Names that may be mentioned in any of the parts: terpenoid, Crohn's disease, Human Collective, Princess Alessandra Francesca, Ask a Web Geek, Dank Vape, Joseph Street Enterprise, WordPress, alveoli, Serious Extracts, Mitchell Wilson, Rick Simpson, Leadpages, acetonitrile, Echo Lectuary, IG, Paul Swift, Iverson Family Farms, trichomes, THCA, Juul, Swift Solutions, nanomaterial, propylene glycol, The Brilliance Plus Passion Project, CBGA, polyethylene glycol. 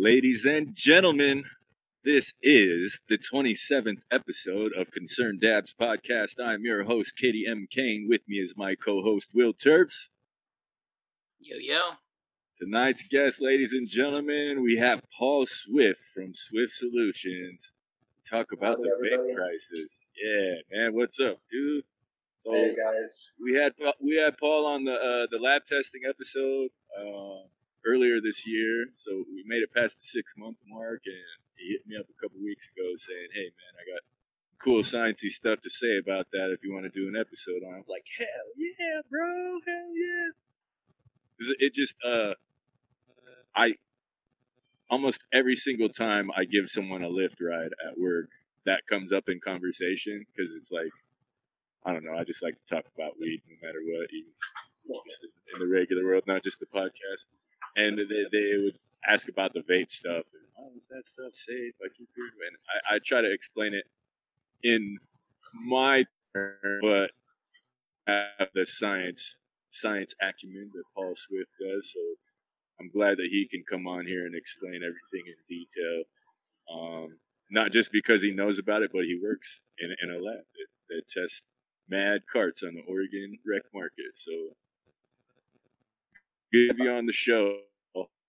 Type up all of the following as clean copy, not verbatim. Ladies and gentlemen, this is the 27th episode of Concerned Dabs podcast. I'm your host, Katie M. Kane. With me is my co-host, Will Terps. Yo, yo. Tonight's guest, ladies and gentlemen, we have Paul Swift from Swift Solutions. Talk about the vape crisis. Yeah, man, what's up, dude? So hey, guys. We had Paul on the lab testing episode earlier this year, so we made it past the 6-month mark, and he hit me up a couple weeks ago saying, hey, man, I got cool sciencey stuff to say about that if you want to do an episode on it. I'm like, hell yeah, bro, hell yeah. It just, almost every single time I give someone a Lyft ride at work, that comes up in conversation, because it's like, I don't know, I just like to talk about weed no matter what, even just in the regular world, not just the podcast. And they would ask about the vape stuff. And, oh, is that stuff safe? Like, you could. And I try to explain it in my term, but I have the science acumen that Paul Swift does. So I'm glad that he can come on here and explain everything in detail. Not just because he knows about it, but he works in a lab that tests mad carts on the Oregon rec market. So good to be on the show.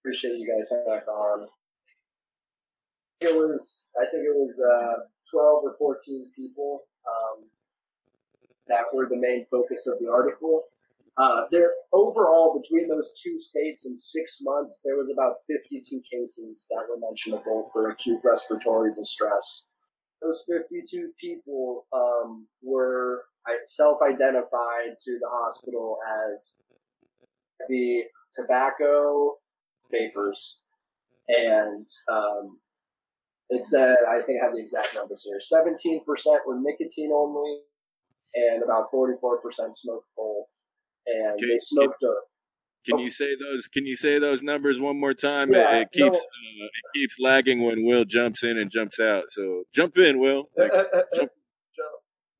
Appreciate you guys having back on. I think it was 12 or 14 people that were the main focus of the article. There overall, between those two states in 6 months, there was about 52 cases that were mentionable for acute respiratory distress. Those 52 people were self-identified to the hospital as the tobacco vapors, and it said, I think I have the exact numbers here, 17% were nicotine only, and about 44% smoked both. And they smoked a... Can you say those numbers one more time? Yeah, it keeps lagging when Will jumps in and jumps out. So jump in, Will. Like, jump.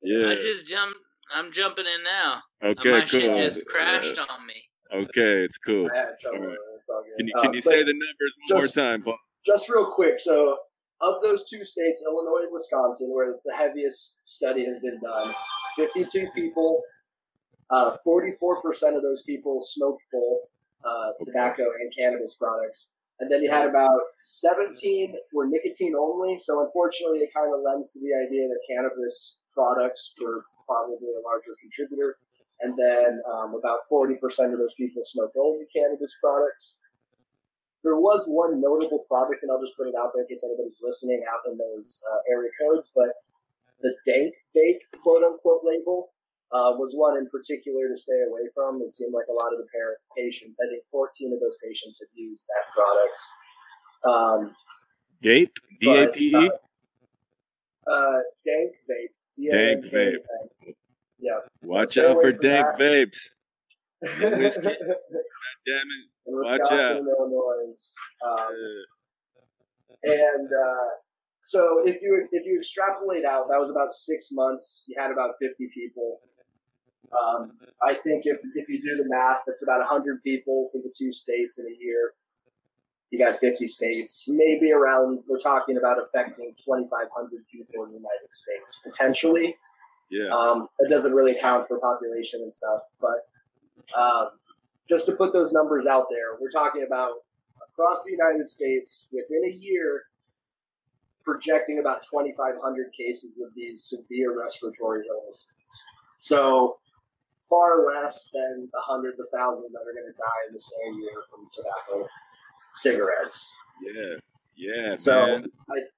Yeah. I just jumped. I'm jumping in now. Okay, my cool. Shit just crashed on me. Okay, it's cool. I had trouble. All right. It's all good. Can you say the numbers one more time, Paul? Just real quick. So of those two states, Illinois and Wisconsin, where the heaviest study has been done, 52 people. 44% of those people smoked both tobacco and cannabis products. And then you had about 17 were nicotine only. So unfortunately, it kind of lends to the idea that cannabis products were probably a larger contributor. And then about 40% of those people smoked only cannabis products. There was one notable product, and I'll just put it out there in case anybody's listening out in those area codes, but the Dank Vape, quote-unquote, label was one in particular to stay away from. It seemed like a lot of the patients, I think 14 of those patients, had used that product. Vape? D-A-P-E? Dank Vape. Dank Vape. Yeah. Watch out for Dank Vapes. Damn it. Watch out. So if you extrapolate out, that was about 6 months. You had about 50 people. I think if you do the math, that's about 100 people for the two states in a year. You got 50 states, maybe around, we're talking about affecting 2,500 people in the United States, potentially. Yeah. It doesn't really account for population and stuff, but just to put those numbers out there, we're talking about across the United States within a year, projecting about 2,500 cases of these severe respiratory illnesses. So far less than the hundreds of thousands that are going to die in the same year from tobacco cigarettes. Yeah, yeah. So man.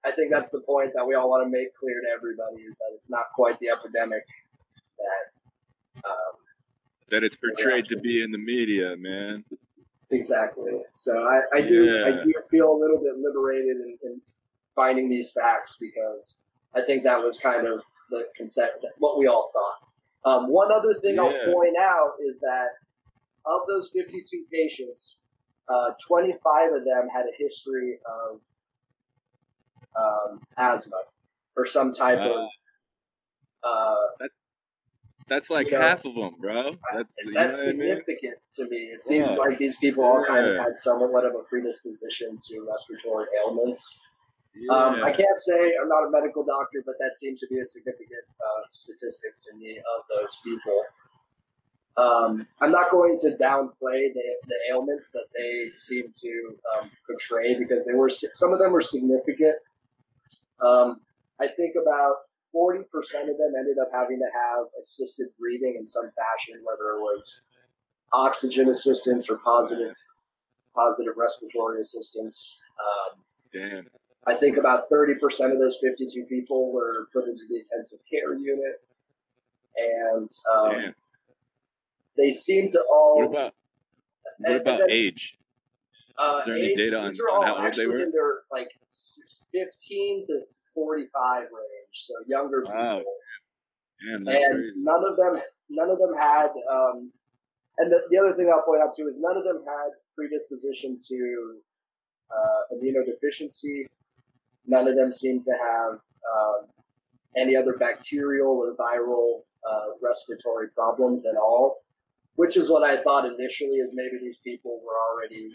I think that's the point that we all want to make clear to everybody, is that it's not quite the epidemic that it's portrayed to be in the media, man. Exactly. So I do feel a little bit liberated in finding these facts, because I think that was kind of the concept, what we all thought. One other thing I'll point out is that of those 52 patients, 25 of them had a history of asthma or some type of That's like half of them, bro. That's significant to me. It seems like these people all kind of had somewhat of a predisposition to respiratory ailments. Yeah. I can't say I'm not a medical doctor, but that seemed to be a significant statistic to me of those people. I'm not going to downplay the ailments that they seem to portray, because they were, some of them were significant. I think about 40% of them ended up having to have assisted breathing in some fashion, whether it was oxygen assistance or positive respiratory assistance. Damn. I think about 30% of those 52 people were put into the intensive care unit, and they seem to all. What about age? Is there any data on how old they were? In their like 15 to 45 range, so younger people. Damn, that's and crazy. None of them had. And the other thing I'll point out too is none of them had predisposition to immunodeficiency. None of them seem to have any other bacterial or viral respiratory problems at all, which is what I thought initially, is maybe these people were already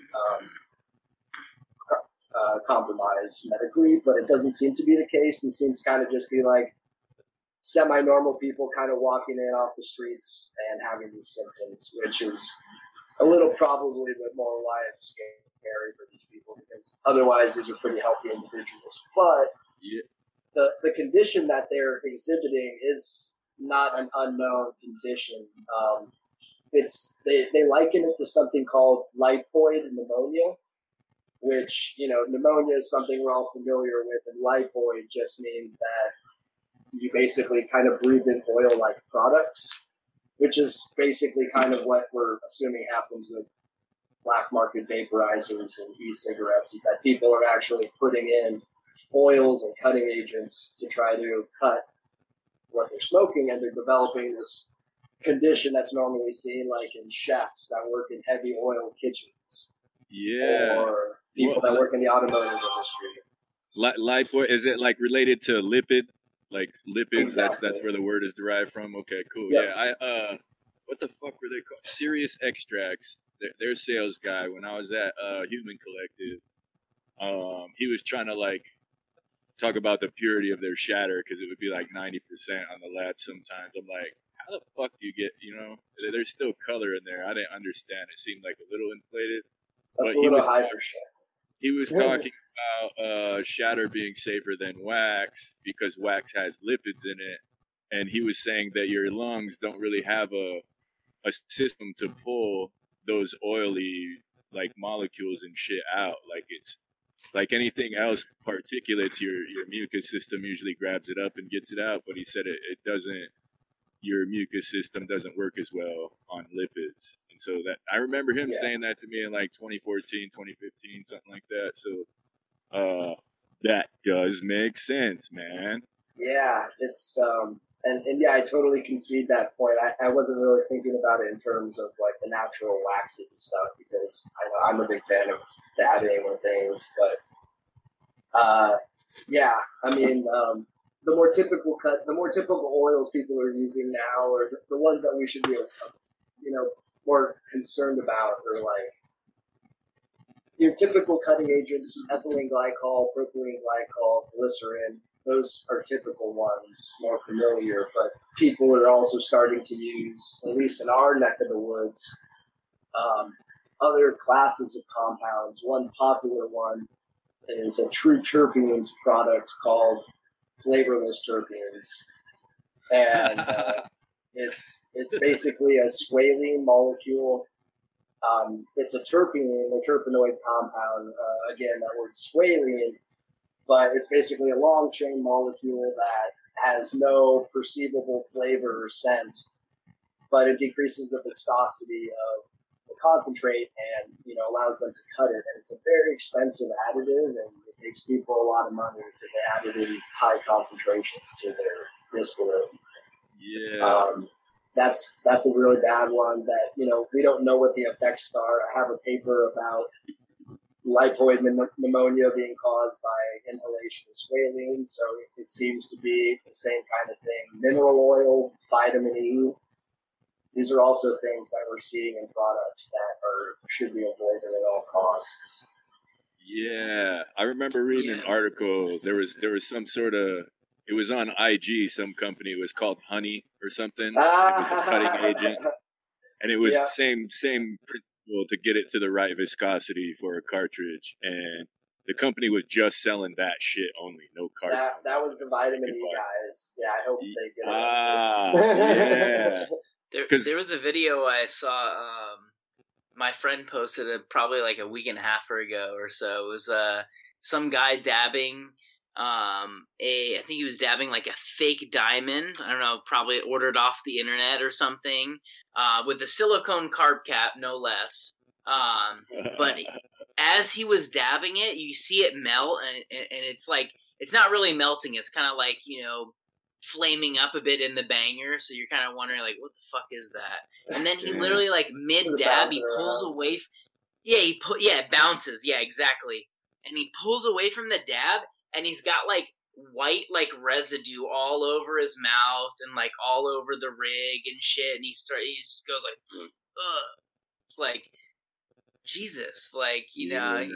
compromised medically, but it doesn't seem to be the case. It seems kind of just be like semi-normal people kind of walking in off the streets and having these symptoms, which is a little probably a bit more why it's scary for these people, because otherwise these are pretty healthy individuals. But the condition that they're exhibiting is not an unknown condition. They liken it to something called lipoid pneumonia, which, you know, pneumonia is something we're all familiar with, and lipoid just means that you basically kind of breathe in oil-like products, which is basically kind of what we're assuming happens with black market vaporizers and e-cigarettes, is that people are actually putting in oils and cutting agents to try to cut what they're smoking, and they're developing this condition that's normally seen like in chefs that work in heavy oil kitchens. Yeah. Or people that work in the automotive industry. Lipoid, is it like related to lipid? Like lipids, exactly. that's where the word is derived from. Okay, cool. Yep. Yeah. I what the fuck were they called? Serious Extracts. Their sales guy, when I was at Human Collective, he was trying to like talk about the purity of their shatter, because it would be like 90% on the lab sometimes. I'm like, how the fuck do you get, you know, there's still color in there. I didn't understand. It seemed like a little inflated. That's but a little high for sure. He was talking about shatter being safer than wax because wax has lipids in it. And he was saying that your lungs don't really have a system to pull those oily like molecules and shit out. Like it's like anything else, particulates, your mucus system usually grabs it up and gets it out. But he said it doesn't, your mucus system doesn't work as well on lipids. And so that I remember him saying that to me in like 2014, 2015, something like that. So that does make sense, man. Yeah, it's and yeah, I totally concede that point. I wasn't really thinking about it in terms of like the natural waxes and stuff, because I know I'm a big fan of dabbing and things, but the more typical oils people are using now are the ones that we should be, more concerned about, or like your typical cutting agents, ethylene glycol, propylene glycol, glycerin. Those are typical ones, more familiar, but people are also starting to use, at least in our neck of the woods, other classes of compounds. One popular one is a true terpenes product called flavorless terpenes, and it's basically a squalene molecule. It's a terpene, a terpenoid compound. Again, that word squalene, but it's basically a long chain molecule that has no perceivable flavor or scent, but it decreases the viscosity of the concentrate and allows them to cut it. And it's a very expensive additive, and it makes people a lot of money because they add it in high concentrations to their distillate. Yeah, that's a really bad one that we don't know what the effects are. I have a paper about lipoid pneumonia being caused by inhalation of squalene, so it seems to be the same kind of thing. Mineral oil, vitamin E, These are also things that we're seeing in products that should be avoided at all costs. Yeah, I remember reading an article. There was some sort of, it was on IG. Some company, it was called Honey or something. Ah. It was a cutting agent, and it was the same principle to get it to the right viscosity for a cartridge. And the company was just selling that shit only, no cartridge. That was the vitamin E guys. Yeah, I hope they get it. Yeah. There was a video I saw. My friend posted it probably like a week and a half ago or so. It was some guy dabbing. I think he was dabbing like a fake diamond. I don't know, probably ordered off the internet or something. With a silicone carb cap, no less. But as he was dabbing it, you see it melt, and it's like it's not really melting. It's kind of like, you know, flaming up a bit in the banger, so you're kind of wondering like, what the fuck is that? And then he literally like mid dab, he pulls away. It bounces. Yeah, exactly. And he pulls away from the dab, and he's got like white like residue all over his mouth and like all over the rig and shit. And he just goes like, ugh. It's like Jesus, like, you know. Yeah.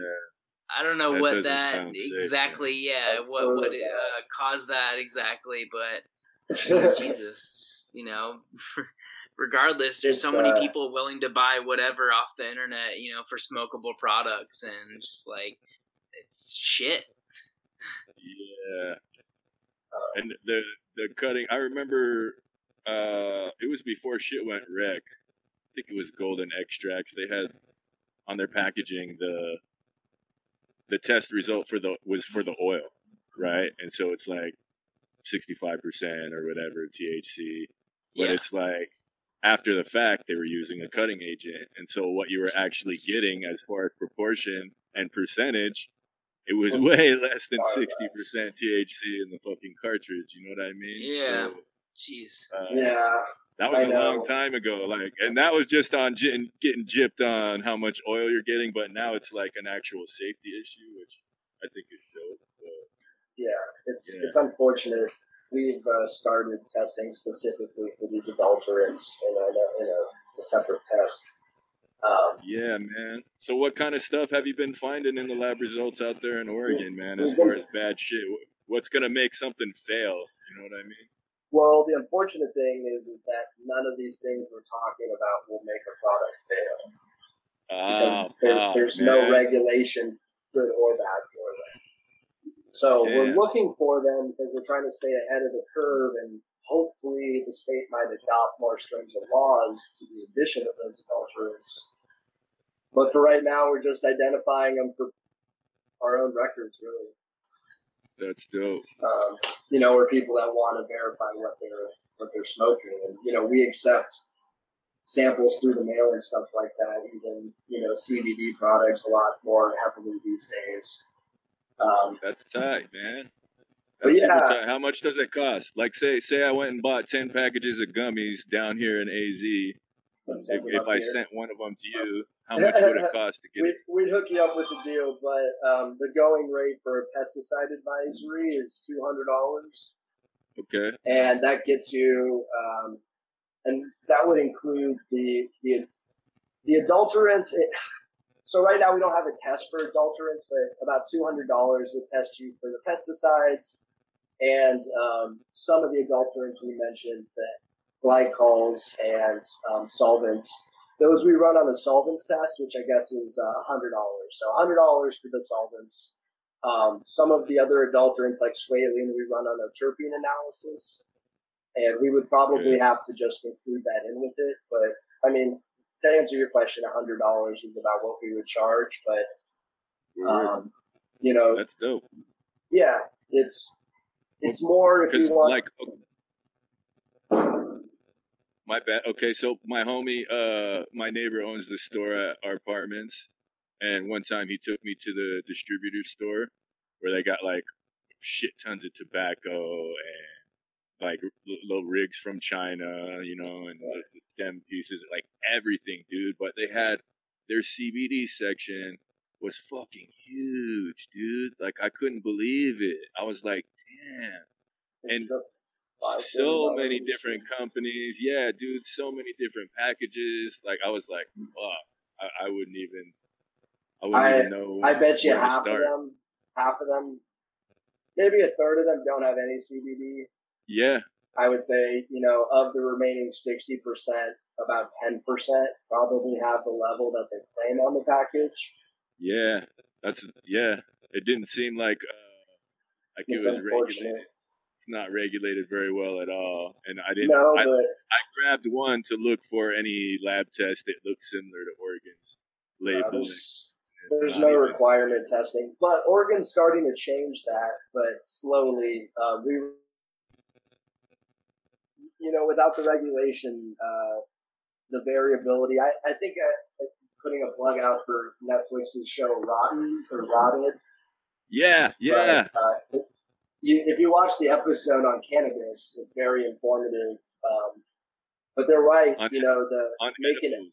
I don't know what that exactly, what caused that exactly, but Jesus, you know, regardless, there's so many people willing to buy whatever off the internet, you know, for smokable products, and just like, it's shit. Yeah. And the cutting, I remember it was before shit went wreck. I think it was Golden Extracts. They had on their packaging the test result was for the oil, right? And so it's like 65% or whatever THC, but it's like after the fact they were using a cutting agent, and so what you were actually getting as far as proportion and percentage, it was way less than 60% THC in the fucking cartridge. You know what I mean? Yeah. So, jeez. That was a long time ago, like, and that was just on getting gypped on how much oil you're getting, but now it's like an actual safety issue, which I think is dope. It's unfortunate. We've started testing specifically for these adulterants in a separate test. Yeah, man. So what kind of stuff have you been finding in the lab results out there in Oregon, man, as far as bad shit? What's going to make something fail? You know what I mean? Well, the unfortunate thing is that none of these things we're talking about will make a product fail. Because there's no regulation, good or bad, for them. So we're looking for them because we're trying to stay ahead of the curve, and hopefully the state might adopt more stringent laws to the addition of those adulterants. But for right now, we're just identifying them for our own records, really. That's dope. You know, or people that want to verify what they're smoking, and you know, we accept samples through the mail and stuff like that. Even, you know, CBD products a lot more heavily these days. That's tight, man. That's super tight. How much does it cost? Like, say I went and bought 10 packages of gummies down here in AZ. If I sent one of them to you, how much would it cost to get it? We'd hook you up with the deal, but the going rate for a pesticide advisory is $200. Okay. And that gets you, and that would include the adulterants. So right now we don't have a test for adulterants, but about $200 would test you for the pesticides and some of the adulterants we mentioned, that glycols and solvents. Those we run on a solvents test, which I guess is $100. So $100 for the solvents. Some of the other adulterants, like squalene, we run on a terpene analysis, and we would probably have to just include that in with it. But I mean, to answer your question, $100 is about what we would charge. But you know, that's dope. Yeah, it's more if you want. My bad. Okay, so my homie, my neighbor owns the store at our apartments, and one time he took me to the distributor store where they got like shit tons of tobacco and like little rigs from China, you know, and the stem pieces, like everything, dude. But they had their CBD section was fucking huge, dude. Like I couldn't believe it. I was like, damn. And So many different companies. Yeah, dude, so many different packages. Like, I was like, fuck, I wouldn't even know. I bet you half of them, maybe a third of them don't have any CBD. Yeah. I would say, you know, of the remaining 60%, about 10% probably have the level that they claim on the package. Yeah. It didn't seem like it was regulated. It's not regulated very well at all. And I didn't. No, but I grabbed one to look for any lab test that looked similar to Oregon's label. There's no requirement testing, but Oregon's starting to change that. But slowly, without the regulation, the variability. I think putting a plug out for Netflix's show Rotted. Yeah, yeah. But, if you watch the episode on cannabis, it's very informative. But they're right, making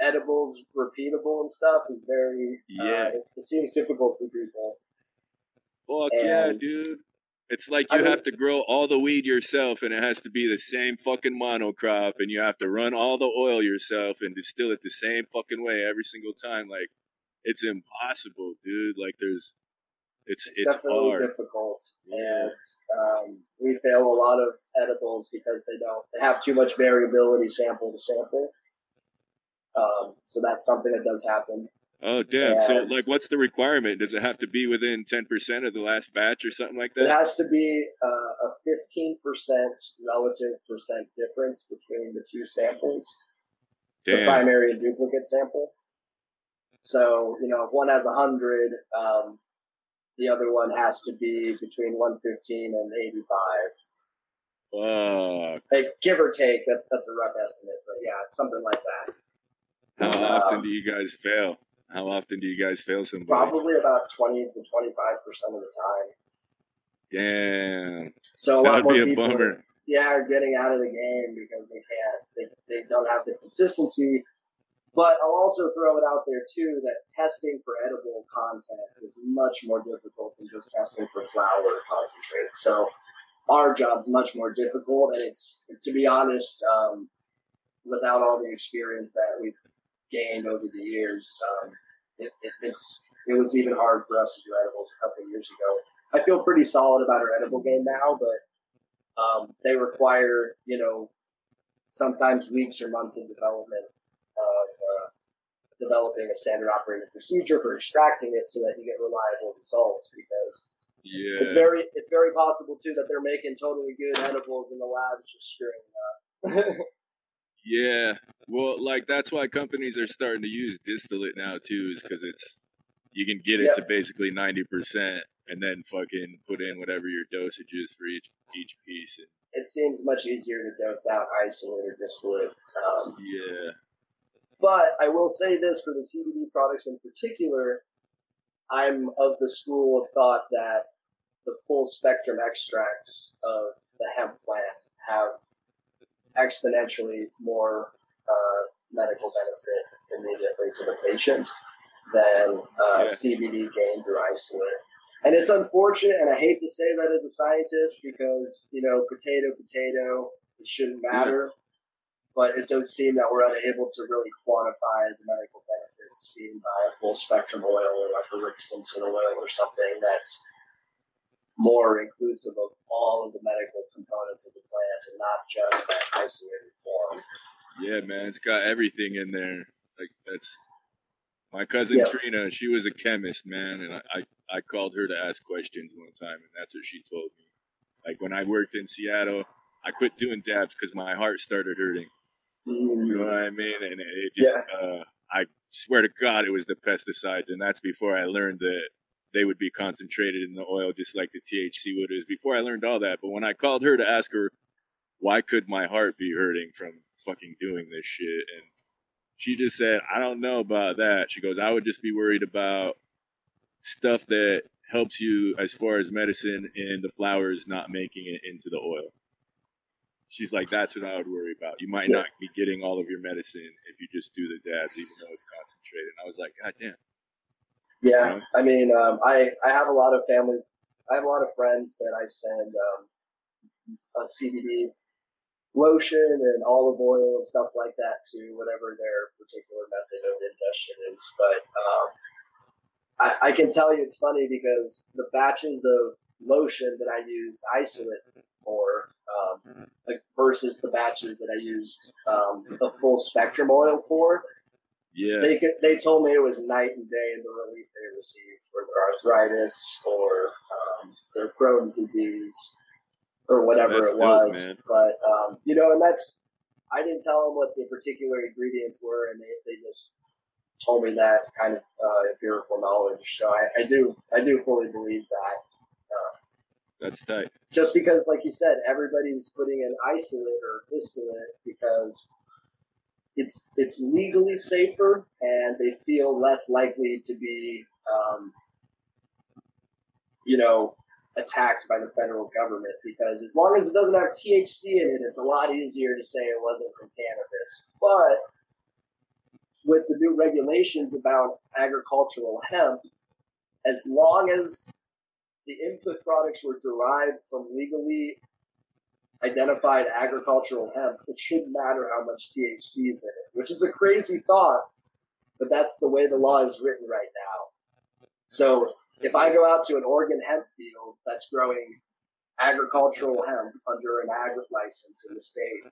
edibles repeatable and stuff is very. Yeah. It seems difficult for people. Fuck yeah, dude! It's like have to grow all the weed yourself, and it has to be the same fucking monocrop, and you have to run all the oil yourself and distill it the same fucking way every single time. Like, it's impossible, dude. Like, there's. It's definitely hard. Difficult, and we fail a lot of edibles because they have too much variability sample to sample. So that's something that does happen. Oh, damn! And so, like, what's the requirement? Does it have to be within 10% of the last batch or something like that? It has to be a 15% relative percent difference between the two samples, the primary and duplicate sample. So, you know, if one has 100. The other one has to be between 115 and 85. Like, give or take, that's a rough estimate, but yeah, something like that. How often do you guys fail? How often do you guys fail somebody? Probably about 20 to 25% of the time. Damn. So a lot more people are getting out of the game because they don't have the consistency. But I'll also throw it out there, too, that testing for edible content is much more difficult than just testing for flower concentrates. So our job's much more difficult. And it's, to be honest, without all the experience that we've gained over the years, it was even hard for us to do edibles a couple of years ago. I feel pretty solid about our edible game now, but they require, sometimes weeks or months of development. Developing a standard operating procedure for extracting it so that you get reliable results, because it's very possible too that they're making totally good edibles in the labs just screwing up. Yeah, well, like, that's why companies are starting to use distillate now too, is because you can get it to basically 90% and then fucking put in whatever your dosage is for each piece. And it seems much easier to dose out isolate or distillate. But I will say this, for the CBD products in particular, I'm of the school of thought that the full spectrum extracts of the hemp plant have exponentially more medical benefit immediately to the patient than CBD gained or isolate. And it's unfortunate, and I hate to say that as a scientist because, potato, it shouldn't matter. Yeah. But it does seem that we're unable to really quantify the medical benefits seen by a full spectrum oil, or like a Rick Simpson oil or something that's more inclusive of all of the medical components of the plant and not just that isolated form. Yeah, man, it's got everything in there. Like, that's my cousin Trina. She was a chemist, man, and I called her to ask questions one time, and that's what she told me. Like, when I worked in Seattle, I quit doing dabs because my heart started hurting. You know what I mean? And it just, I swear to God, it was the pesticides. And that's before I learned that they would be concentrated in the oil, just like the THC would. It was before I learned all that. But when I called her to ask her, why could my heart be hurting from fucking doing this shit? And she just said, I don't know about that. She goes, I would just be worried about stuff that helps you as far as medicine and the flowers not making it into the oil. She's like, that's what I would worry about. You might not be getting all of your medicine if you just do the dabs, even though it's concentrated. And I was like, God damn. Yeah, you know? I mean, I have a lot of friends that I send CBD lotion and olive oil and stuff like that to whatever their particular method of ingestion is. But I can tell you it's funny because the batches of lotion that I used isolate for versus the batches that I used the full spectrum oil for, yeah, they told me it was night and day in the relief they received for their arthritis or their Crohn's disease or whatever it was. Dope, but and I didn't tell them what the particular ingredients were, and they just told me that kind of empirical knowledge. So I do fully believe that. That's tight. Just because, like you said, everybody's putting in isolate or distillate because it's legally safer, and they feel less likely to be, attacked by the federal government. Because as long as it doesn't have THC in it, it's a lot easier to say it wasn't from cannabis. But with the new regulations about agricultural hemp, as long as the input products were derived from legally identified agricultural hemp, it shouldn't matter how much THC is in it, which is a crazy thought, but that's the way the law is written right now. So if I go out to an Oregon hemp field that's growing agricultural hemp under an agri license in the state,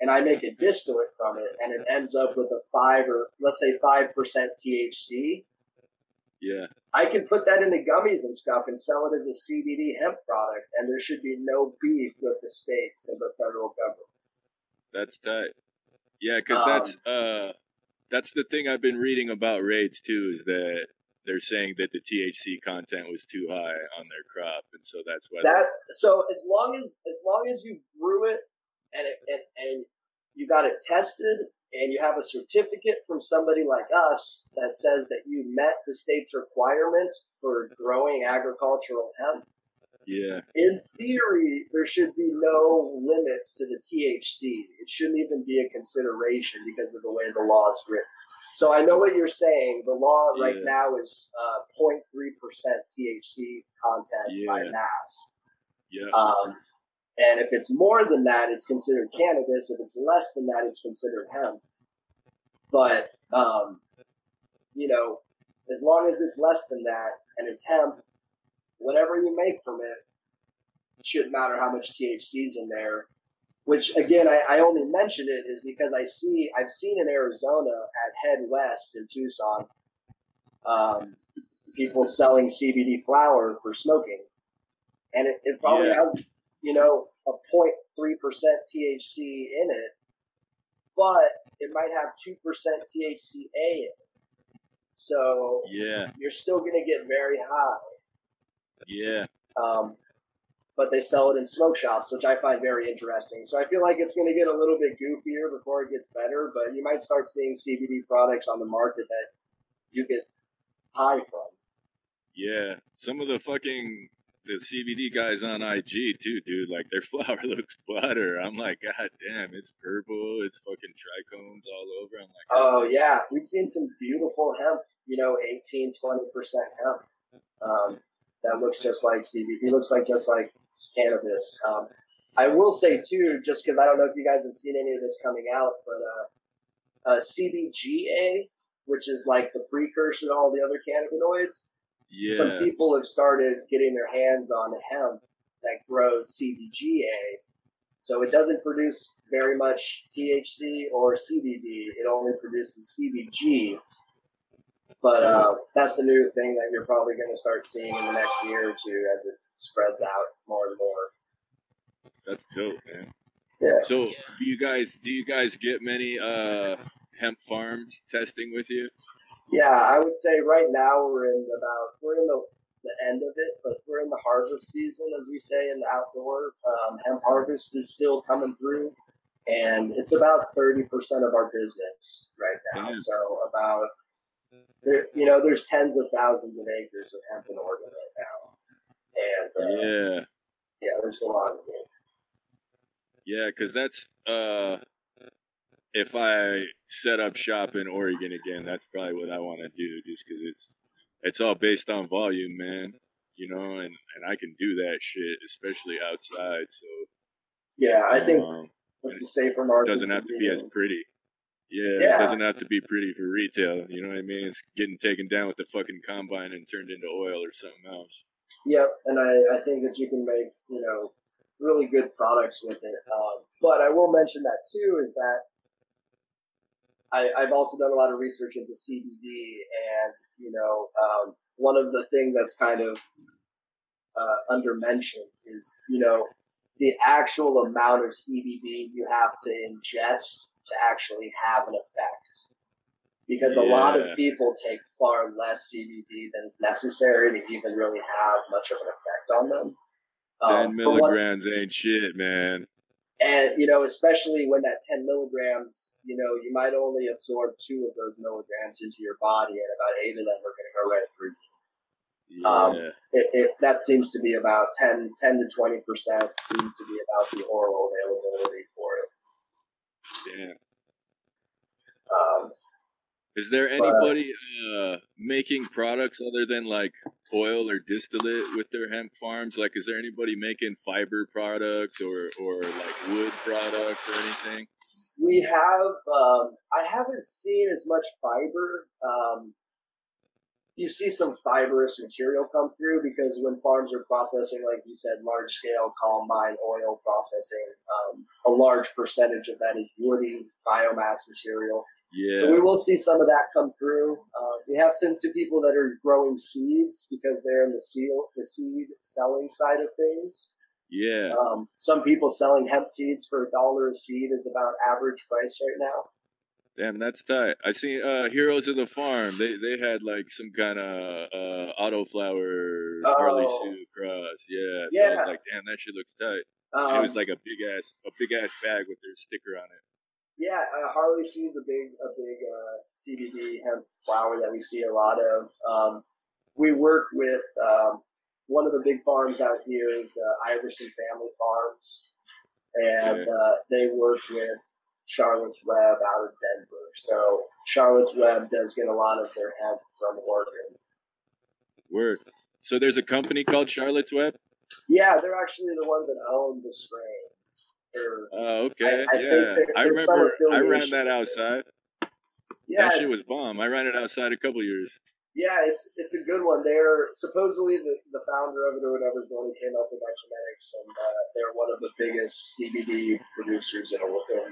and I make a distillate from it, and it ends up with a 5% THC, yeah, I can put that into gummies and stuff and sell it as a CBD hemp product, and there should be no beef with the states and the federal government. That's tight. Yeah, because that's the thing I've been reading about raids too, is that they're saying that the THC content was too high on their crop, and so that's why. So as long as you brew it and you got it tested, and you have a certificate from somebody like us that says that you met the state's requirement for growing agricultural hemp, yeah, in theory, there should be no limits to the THC. It shouldn't even be a consideration because of the way the law is written. So I know what you're saying. The law right now is 0.3% THC content by mass. Yeah. And if it's more than that, it's considered cannabis. If it's less than that, it's considered hemp. But, as long as it's less than that and it's hemp, whatever you make from it, it shouldn't matter how much THC's in there. Which, again, I only mention it is because I've seen in Arizona at Head West in Tucson, people selling CBD flower for smoking. And it probably has... a 0.3% THC in it, but it might have 2% THCA in it. So you're still going to get very high. Yeah. But they sell it in smoke shops, which I find very interesting. So I feel like it's going to get a little bit goofier before it gets better, but you might start seeing CBD products on the market that you get high from. Yeah. Some of the fucking... the CBD guys on IG too, dude, like their flower looks butter. I'm like, God damn, it's purple. It's fucking trichomes all over. I'm like, oh yeah. We've seen some beautiful hemp, 18-20% hemp. That looks just like CBD. It looks like just like cannabis. I will say too, just because I don't know if you guys have seen any of this coming out, but CBGA, which is like the precursor to all the other cannabinoids. Yeah. Some people have started getting their hands on hemp that grows CBGA. So it doesn't produce very much THC or CBD. It only produces CBG. But that's a new thing that you're probably going to start seeing in the next year or two as it spreads out more and more. That's dope, man. Yeah. So do you guys get many hemp farms testing with you? Yeah, I would say right now we're in the end of it, but we're in the harvest season, as we say in the outdoor. Hemp harvest is still coming through, and it's about 30% of our business right now. Mm-hmm. So about there's tens of thousands of acres of hemp in Oregon right now, and there's a lot of it. Yeah, because that's if I set up shop in Oregon again, that's probably what I want to do, just because it's all based on volume, man. And I can do that shit, especially outside. So Yeah, I think that's a safer market. Doesn't have to be as pretty. Yeah, it doesn't have to be pretty for retail. You know what I mean? It's getting taken down with the fucking combine and turned into oil or something else. Yep, and I think that you can make, you know, really good products with it. But I will mention that too, is that I've also done a lot of research into CBD, and, you know, one of the things that's kind of under-mentioned is, you know, the actual amount of CBD you have to ingest to actually have an effect. Because a lot of people take far less CBD than is necessary to even really have much of an effect on them. 10 milligrams ain't shit, man. And, you know, especially when that 10 milligrams, you know, you might only absorb 2 of those milligrams into your body, and about 8 of them are going to go right through you. Yeah. That seems to be about 10 to 20% seems to be about the oral availability for it. Yeah. Is there anybody making products other than like oil or distillate with their hemp farms? Like, is there anybody making fiber products or like wood products or anything? We have, I haven't seen as much fiber. You see some fibrous material come through because when farms are processing, like you said, large scale combine oil processing, a large percentage of that is woody biomass material. Yeah. So we will see some of that come through. We have seen some people that are growing seeds because they're in the seed selling side of things. Yeah. Some people selling hemp seeds for $1 a seed is about average price right now. Damn, that's tight. I seen Heroes of the Farm. They had like some kind of auto flower early shoe cross. Yeah. So I was like, damn, that shit looks tight. It was like a big ass bag with their sticker on it. Yeah, Harley Shoe's a big CBD hemp flower that we see a lot of. We work with one of the big farms out here is the Iverson Family Farms, and they work with Charlotte's Web out of Denver. So Charlotte's Web does get a lot of their hemp from Oregon. Word. So there's a company called Charlotte's Web? Yeah, they're actually the ones that own the strain. Okay. I I remember I ran that outside. Yeah, that shit was bomb. I ran it outside a couple years. Yeah, it's a good one. They're supposedly the founder of it or whatever is the one who came up with that genetics, and they're one of the biggest CBD producers in Colorado.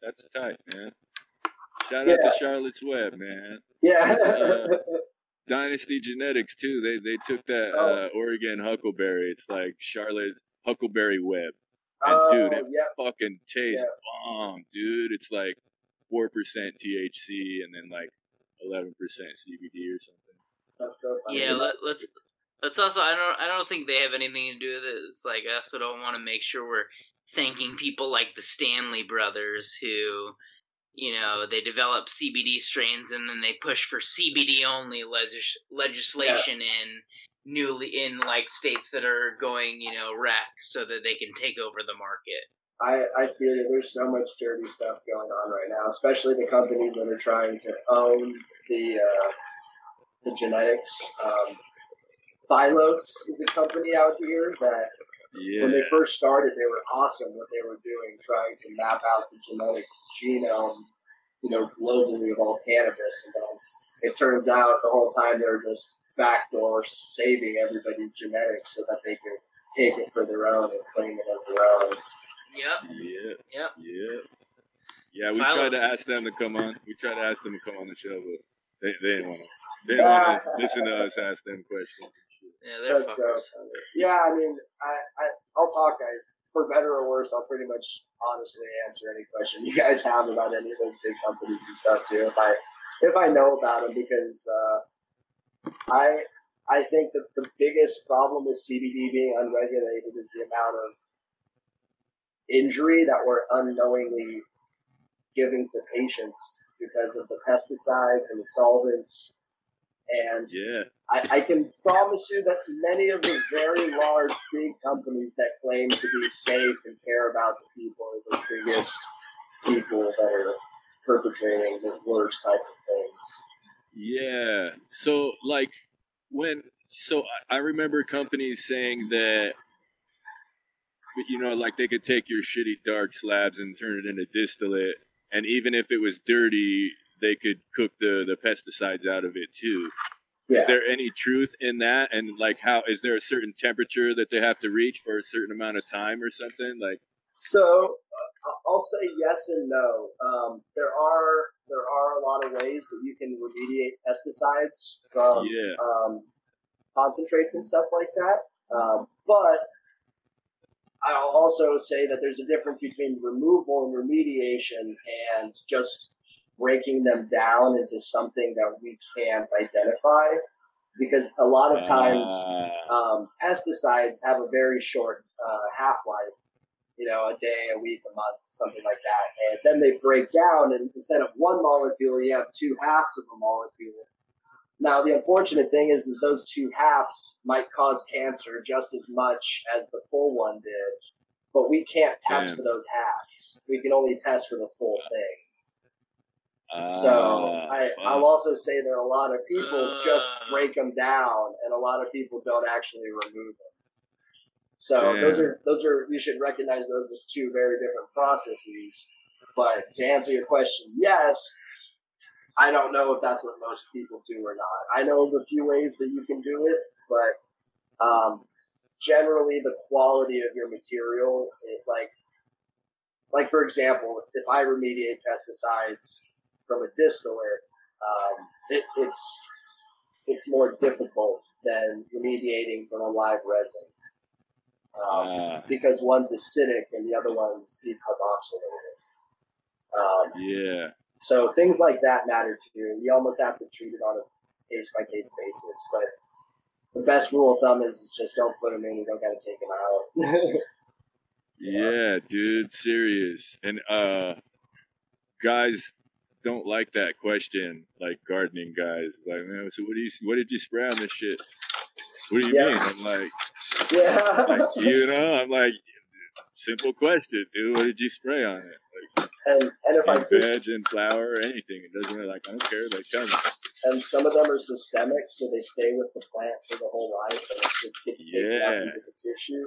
That's tight, man. Shout out to Charlotte's Web, man. Yeah. Dynasty Genetics too. They took that Oregon huckleberry. It's like Charlotte Huckleberry Web, and dude, it fucking tastes bomb, dude. It's like 4% THC and then like 11% CBD or something. That's so funny. Yeah, let's also. I don't think they have anything to do with it. It's like I also don't want to make sure we're thanking people like the Stanley Brothers who, you know, they develop CBD strains and then they push for CBD only legislation newly in like states that are going, you know, rack so that they can take over the market. I feel you. There's so much dirty stuff going on right now, especially the companies that are trying to own the genetics. Phylos is a company out here that when they first started, they were awesome what they were doing, trying to map out the genetic genome, you know, globally of all cannabis. And then it turns out the whole time they're just backdoor saving everybody's genetics so that they could take it for their own and claim it as their own. Yeah. We tried to ask them to come on. We tried to ask them to come on the show, but they didn't want to. They didn't want to listen to us ask them questions. Yeah, that's so funny. Yeah, I mean, I'll talk. For better or worse, I'll pretty much honestly answer any question you guys have about any of those big companies and stuff too, if I know about them, because I think that the biggest problem with CBD being unregulated is the amount of injury that we're unknowingly giving to patients because of the pesticides and the solvents. And I can promise you that many of the very large, big companies that claim to be safe and care about the people are the biggest people that are perpetrating the worst type of things. Yeah. So like I remember companies saying that you know, like they could take your shitty dark slabs and turn it into distillate. And even if it was dirty, they could cook the pesticides out of it too. Yeah. Is there any truth in that? And like, how is there a certain temperature that they have to reach for a certain amount of time or something? Like, so I'll say yes and no. There are a lot of ways that you can remediate pesticides from concentrates and stuff like that. But I'll also say that there's a difference between removal and remediation and just breaking them down into something that we can't identify, because a lot of times pesticides have a very short half-life, you know, a day, a week, a month, something like that. And then they break down, and instead of one molecule, you have two halves of a molecule. Now, the unfortunate thing is those two halves might cause cancer just as much as the full one did, but we can't test for those halves. We can only test for the full thing. I'll also say that a lot of people just break them down, and a lot of people don't actually remove them. So those are you should recognize those as two very different processes. But to answer your question, yes. I don't know if that's what most people do or not. I know of a few ways that you can do it, but generally the quality of your material is like for example, if I remediate pesticides from a distillate, it's more difficult than remediating from a live resin because one's acidic and the other one's decarboxylated. So things like that matter too. You almost have to treat it on a case-by-case basis. But the best rule of thumb is just don't put them in. You don't got to take them out. Yeah, dude, serious. And guys don't like that question, like gardening guys. Like, man, so what did you spray on this shit? What do you mean? I'm like, you know, I'm like, simple question, dude. What did you spray on it? Like, and if I could, veg and flour or anything, it doesn't really, like, I don't care, like, tell me. And some of them are systemic, so they stay with the plant for the whole life, and it gets taken out into the tissue.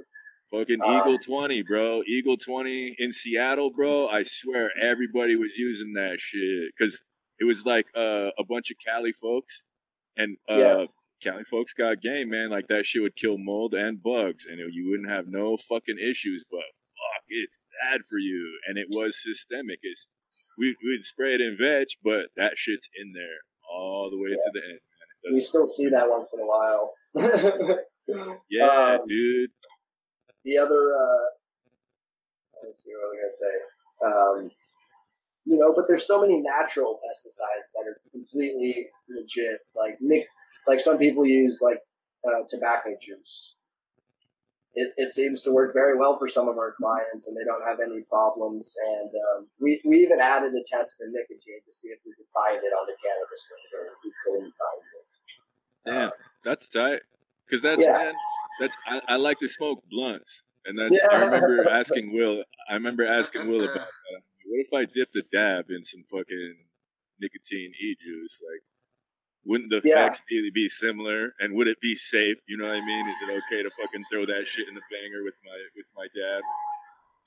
Fucking Eagle 20, bro. Eagle 20 in Seattle, bro. I swear everybody was using that shit, because it was like a bunch of Cali folks, and Cali folks got game, man. Like, that shit would kill mold and bugs, and you wouldn't have no fucking issues, but it's bad for you, and it was systemic. We'd spray it in veg, but that shit's in there all the way to the end. We still see that once in a while. Dude. The other, let's see what I'm gonna say. You know, but there's so many natural pesticides that are completely legit. Like some people use tobacco juice. It seems to work very well for some of our clients, and they don't have any problems. And we even added a test for nicotine to see if we could find it on the cannabis label. We couldn't find it. Damn, that's tight. Because I like to smoke blunts, and that's. Yeah. I remember asking Will about that. What if I dipped a dab in some fucking nicotine e-juice? Like, wouldn't the facts be similar, and would it be safe? You know what I mean? Is it okay to fucking throw that shit in the banger with my dad?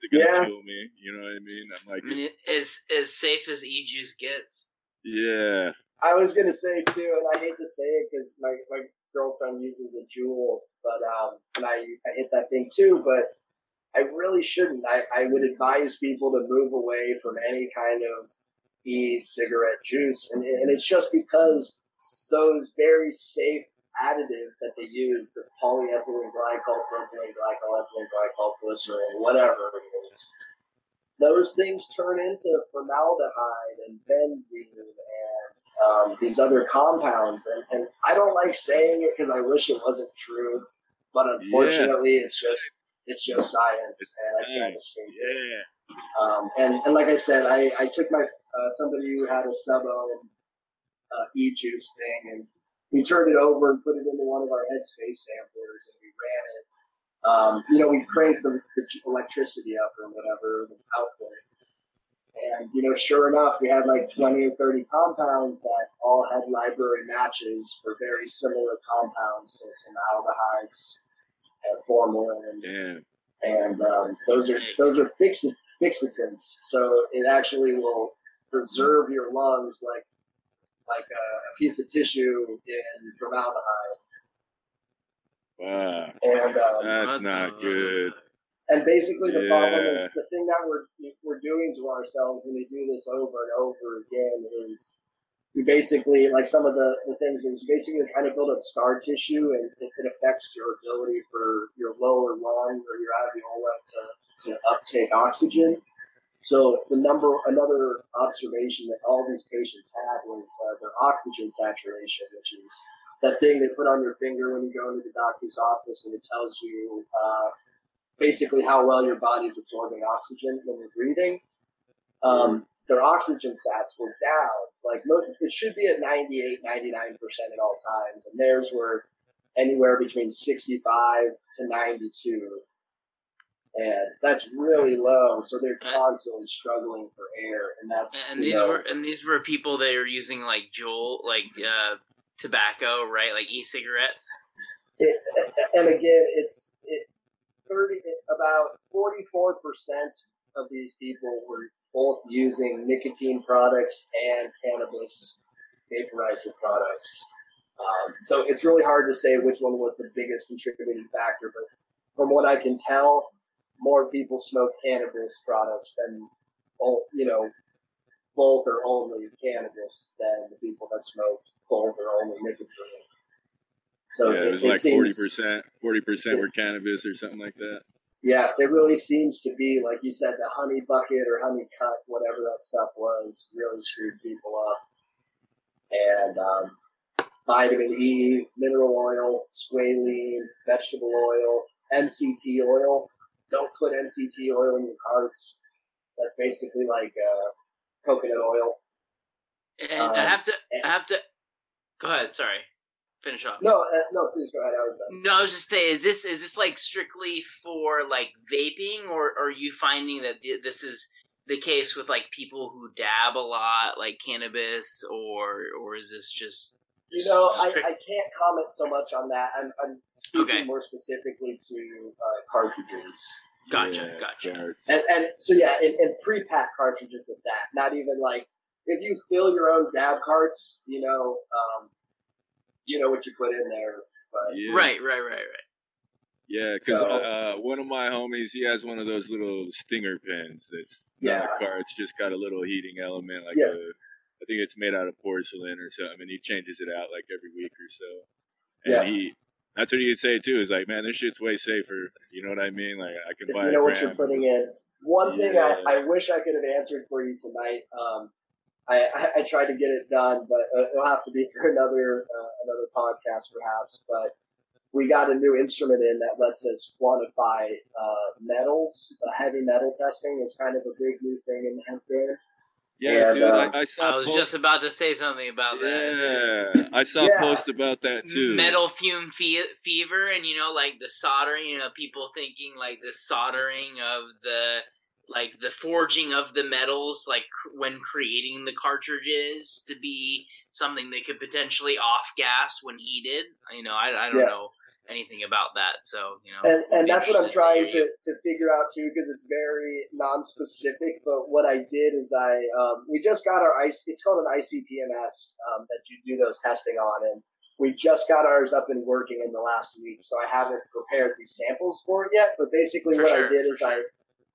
Is it gonna kill me? You know what I mean? I'm like, as safe as e-juice gets. Yeah. I was gonna say too, and I hate to say it because my girlfriend uses a Juul, but and I hit that thing too, but I really shouldn't. I would advise people to move away from any kind of e-cigarette juice, and it's just because those very safe additives that they use, the polyethylene glycol, propylene glycol, ethylene glycol, glycerin, whatever it is, those things turn into formaldehyde and benzene and these other compounds. And I don't like saying it because I wish it wasn't true, but unfortunately it's just science, and I can't escape it. And like I said, I took my somebody who had a sub-O and e-juice thing, and we turned it over and put it into one of our headspace samplers, and we ran it. You know, we cranked the electricity up or whatever, the output, and, you know, sure enough, we had like 20 or 30 compounds that all had library matches for very similar compounds to some aldehydes and formalin and those are fixitants. So it actually will preserve your lungs like a piece of tissue in formaldehyde. Wow, and that's not good. And basically, the problem is the thing that we're doing to ourselves when we do this over and over again is you basically, like some of the things, is basically kind of build up scar tissue, and it affects your ability for your lower lung or your alveoli to uptake oxygen. So another observation that all these patients had was their oxygen saturation, which is that thing they put on your finger when you go into the doctor's office, and it tells you basically how well your body's absorbing oxygen when you're breathing. Their oxygen sats were down. Like it should be at 98, 99% at all times, and theirs were anywhere between 65 to 92. And that's really low, so they're constantly struggling for air, and that's these were people that are using tobacco, right? Like e-cigarettes. About 44% of these people were both using nicotine products and cannabis vaporizer products. So it's really hard to say which one was the biggest contributing factor, but from what I can tell, more people smoked cannabis products than, both or only cannabis than the people that smoked both or only nicotine. So yeah, it seems 40% were cannabis or something like that. Yeah, it really seems to be, like you said, the honey bucket or honey cut, whatever that stuff was, really screwed people up. And vitamin E, mineral oil, squalene, vegetable oil, MCT oil. Don't put MCT oil in your carts. That's basically like coconut oil. And I have to. Go ahead. Sorry. Finish off. No, please go ahead. I was done. No, I was just saying, is this like strictly for like vaping, or are you finding that this is the case with like people who dab a lot, like cannabis, or is this just? I can't comment so much on that. I'm speaking more specifically to cartridges. Gotcha. And so in pre-pack cartridges at that. Not even like if you fill your own dab carts, you know what you put in there. But. Yeah. Right. Yeah, because one of my homies, he has one of those little stinger pens that's not a cart. It's just got a little heating element, I think it's made out of porcelain or something, and he changes it out like every week or so. And that's what he'd say too, is like, man, this shit's way safer. You know what I mean? Like, I can buy it. You know what you're putting in. One thing I wish I could have answered for you tonight. I tried to get it done, but it'll have to be for another podcast perhaps. But we got a new instrument in that lets us quantify metals. Heavy metal testing is kind of a big new thing in the hemp game. Yeah, dude, I was just about to say something about that. Yeah, I saw posts about that, too. Metal fume fever and, the soldering, people thinking, the soldering of the forging of the metals, when creating the cartridges to be something that could potentially off-gas when heated. I don't know anything about that, so and that's what I'm trying to figure out too, because it's very non-specific. But what I did is we just got our it's called an ICP-MS that you do those testing on, and we just got ours up and working in the last week, so I haven't prepared these samples for it yet. But basically I did is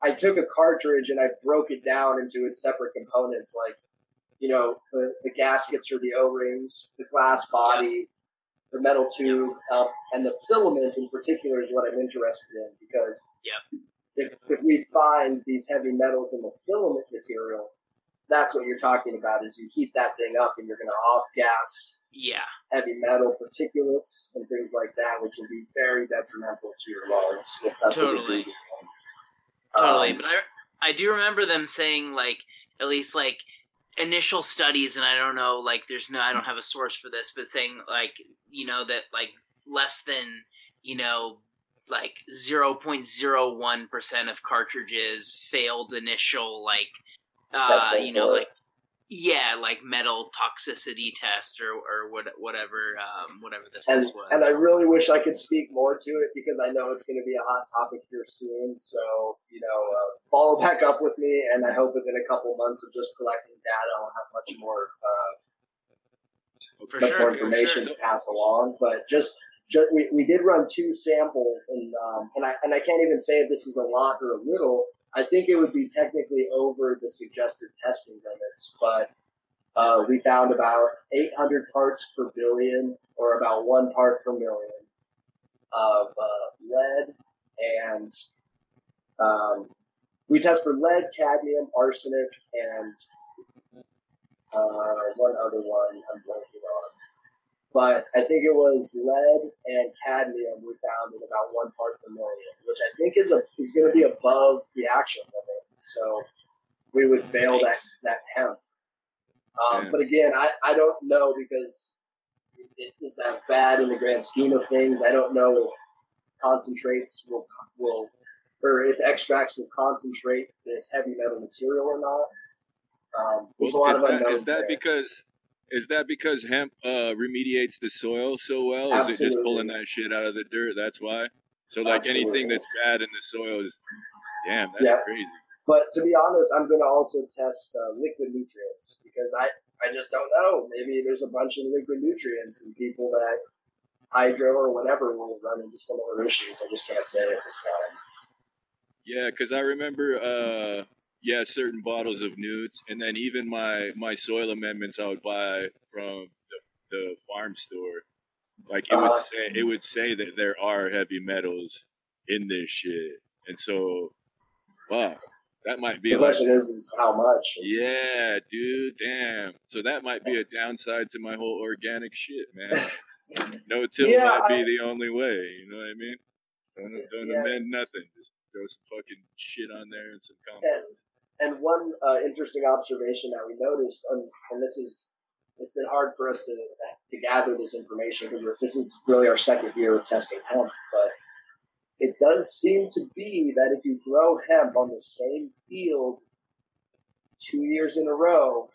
I took a cartridge and I broke it down into its separate components, the gaskets or the O-rings, the glass body, the metal tube, and the filament in particular is what I'm interested in, because if we find these heavy metals in the filament material, that's what you're talking about, is you heat that thing up and you're going to off-gas heavy metal particulates and things like that, which will be very detrimental to your lungs. If that's totally. Totally, but I do remember them saying, at least, initial studies, and I don't know, I don't have a source for this, but saying that less than 0.01% of cartridges failed initial testing Yeah, like metal toxicity test or whatever the test was. And I really wish I could speak more to it because I know it's going to be a hot topic here soon. So, follow back up with me, and I hope within a couple months of just collecting data, I'll have much more information to pass along. But just we did run two samples, and I can't even say if this is a lot or a little. I think it would be technically over the suggested testing limits, but we found about 800 parts per billion, or about 1 part per million, of lead. And we test for lead, cadmium, arsenic, and one other one I'm blanking on. But I think it was lead and cadmium we found in about 1 part per million, which I think is going to be above the actual limit. So we would fail that hemp. But again, I don't know because it is that bad in the grand scheme of things. I don't know if concentrates will or if extracts will concentrate this heavy metal material or not. There's a lot of unknowns. Is that because hemp remediates the soil so well? Absolutely. Is it just pulling that shit out of the dirt? That's why. So, like, absolutely, anything that's bad in the soil is, damn, that's crazy. But to be honest, I'm going to also test liquid nutrients because I just don't know. Maybe there's a bunch of liquid nutrients in people that hydro or whatever will run into similar issues. I just can't say it at this time. Yeah, because I remember... certain bottles of nudes, and then even my soil amendments I would buy from the farm store. Like it would say that there are heavy metals in this shit, and so, wow, that might be. The question is how much? Yeah, dude, damn. So that might be a downside to my whole organic shit, man. No-till might be the only way. You know what I mean? Don't amend nothing. Just throw some fucking shit on there and some comments. And one interesting observation that we noticed, and it's been hard for us to gather this information because this is really our second year of testing hemp, but it does seem to be that if you grow hemp on the same field 2 years in a row,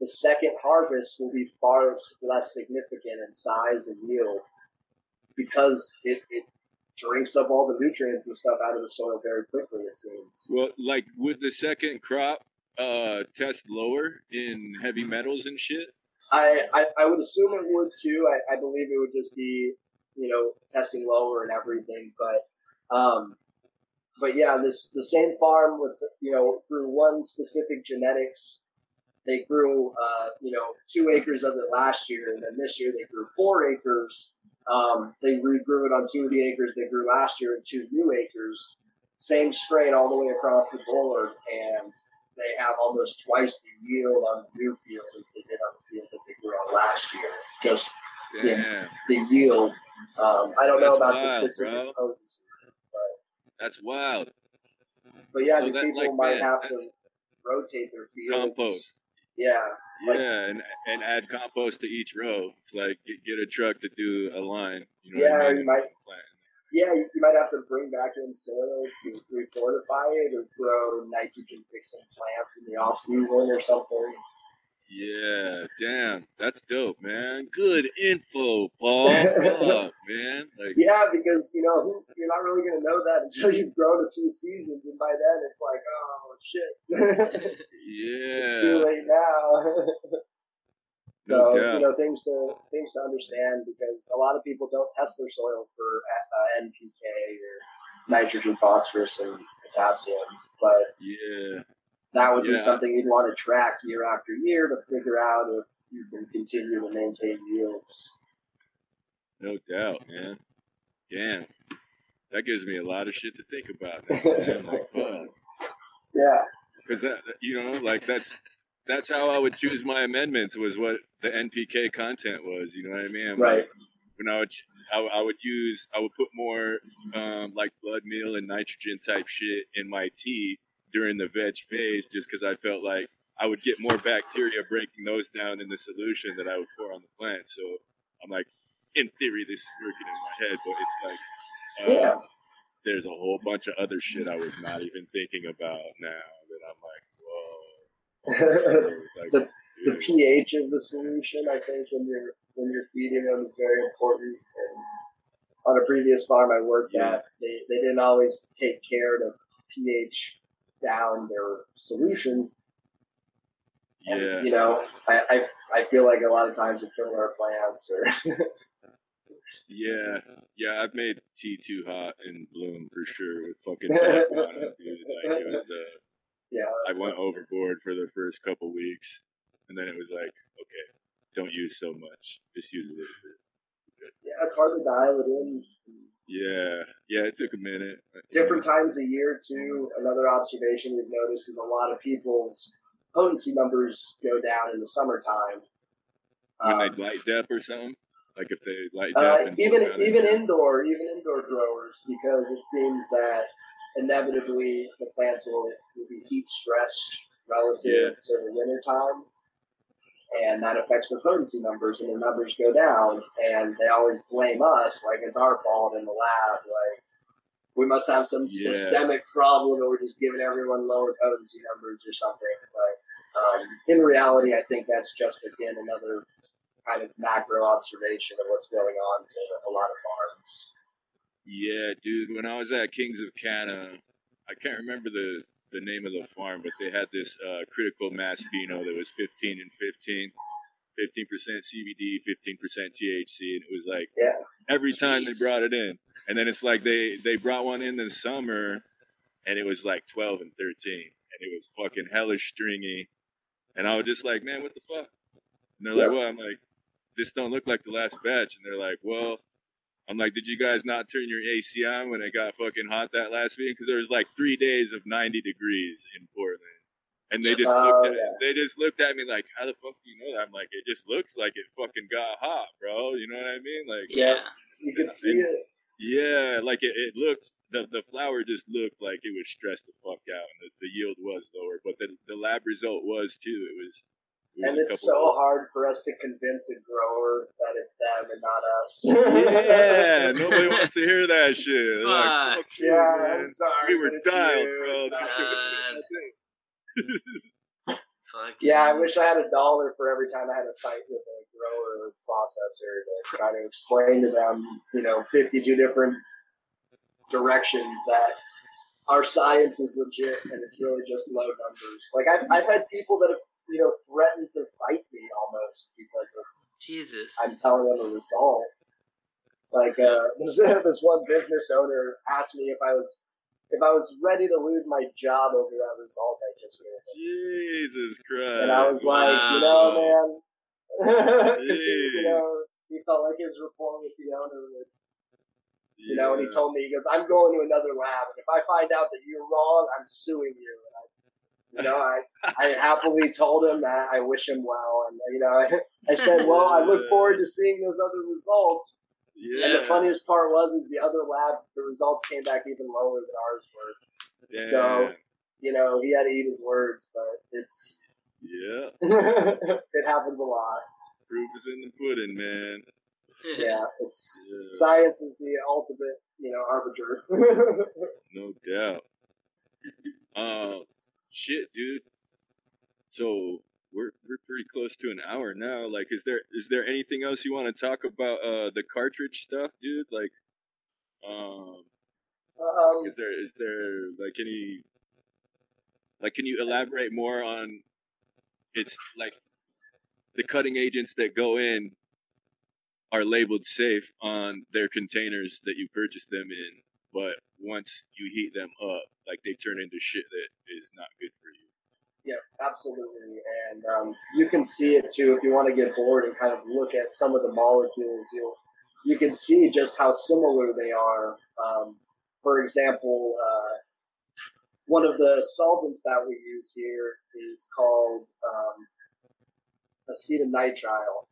the second harvest will be far less significant in size and yield because it drinks up all the nutrients and stuff out of the soil very quickly, it seems. Well, like, would the second crop test lower in heavy metals and shit? I would assume it would, too. I believe it would just be, testing lower and everything. But yeah, the same farm with, grew one specific genetics. They grew, 2 acres of it last year, and then this year they grew 4 acres. They regrew it on 2 of the acres they grew last year and 2 new acres, same strain all the way across the board, and they have almost twice the yield on the new field as they did on the field that they grew on last year. Just the yield. I don't know about the specific potency, but that's wild. But yeah, so these people might have to rotate their fields. Compost. Yeah. And add compost to each row. It's like get a truck to do a line. You might have to bring back in soil to refortify it or grow nitrogen fixing plants in the off season or something. Yeah, damn, that's dope, man. Good info, Paul. Fuck, man. Because you're not really gonna know that until you've grown a few seasons, and by then it's like, oh shit. Yeah, it's too late now. So things to understand because a lot of people don't test their soil for NPK or nitrogen, phosphorus, and potassium, but that would be something you'd want to track year after year to figure out if you can continue to maintain yields. No doubt, man. Damn. That gives me a lot of shit to think about now, man. Yeah. Because, that's how I would choose my amendments was what the NPK content was. You know what I mean? Right. Like, when I would put more blood meal and nitrogen type shit in my tea during the veg phase, just because I felt like I would get more bacteria breaking those down in the solution that I would pour on the plant. So I'm like, in theory, this is working in my head, but it's like, there's a whole bunch of other shit I was not even thinking about now that I'm like, whoa, The pH of the solution, I think, when you're feeding them is very important. And on a previous farm I worked at, they didn't always take care to pH down their solution. And, you know, I feel like a lot of times we kill our plants. Or yeah, I've made tea too hot in bloom for sure with fucking. I went overboard for the first couple weeks, and then it was like, okay, don't use so much, just use a little bit. Yeah, it's hard to dial it in. Yeah, it took a minute. Different times of year too. Another observation we've noticed is a lot of people's potency numbers go down in the summertime. When they light dip or something? Like if they light dip? Even indoor growers, because it seems that inevitably the plants will be heat stressed relative to the winter time, and that affects their potency numbers, and their numbers go down, and they always blame us like it's our fault in the lab, like we must have some systemic problem and we're just giving everyone lower potency numbers or something. But in reality, I think that's just, again, another kind of macro observation of what's going on to a lot of farms. Yeah, dude, when I was at Kings of Canada, I can't remember the name of the farm, but they had this critical mass pheno that was 15 and 15, 15% CBD, 15% THC, and it was like every time they brought it in. And then it's like they brought one in the summer, and it was like 12 and 13, and it was fucking hellish stringy. And I was just like, man, what the fuck? And they're like, well, I'm like, this don't look like the last batch. And they're like, well, I'm like, did you guys not turn your AC on when it got fucking hot that last week? Because there was like 3 days of 90 degrees in Portland, and they just looked at me like, how the fuck do you know that? I'm like, it just looks like it fucking got hot, bro. You know what I mean? Like, you could see it. Yeah, like it looked, the flower just looked like it was stressed the fuck out, and the yield was lower, but the lab result was too. And it's so hard for us to convince a grower that it's them and not us. Yeah, nobody wants to hear that shit. Like, fuck you, man. I'm sorry. We were dialed, bro. That shit was crazy. Yeah, I wish I had $1 for every time I had a fight with a grower or processor to try to explain to them, you know, 52 different directions that our science is legit and it's really just low numbers. Like, I've had people that have, you know, threatened to fight me almost because of Jesus. I'm telling them a result. Like this one business owner asked me if I was ready to lose my job over that result I just gave. Jesus Christ! And I was like, you know, man, because he felt like his rapport with the owner would. You know, and he told me, he goes, I'm going to another lab, and if I find out that you're wrong, I'm suing you. And I happily told him that I wish him well. And, you know, I said, well, I look forward to seeing those other results. Yeah. And the funniest part was the other lab, the results came back even lower than ours were. Yeah. So, you know, he had to eat his words, but it's... Yeah. It happens a lot. Proof is in the pudding, man. Yeah, it's science is the ultimate, you know, arbiter. No doubt. Shit, dude. So we're pretty close to an hour now. Like, is there anything else you want to talk about? The cartridge stuff, dude. Like, is there like any, like, can you elaborate more on? It's like the cutting agents that go in are labeled safe on their containers that you purchase them in, but once you heat them up, like, they turn into shit that is not good for you. Yeah, absolutely. And you can see it too if you want to get bored and kind of look at some of the molecules. You can see just how similar they are. For example, one of the solvents that we use here is called acetonitrile.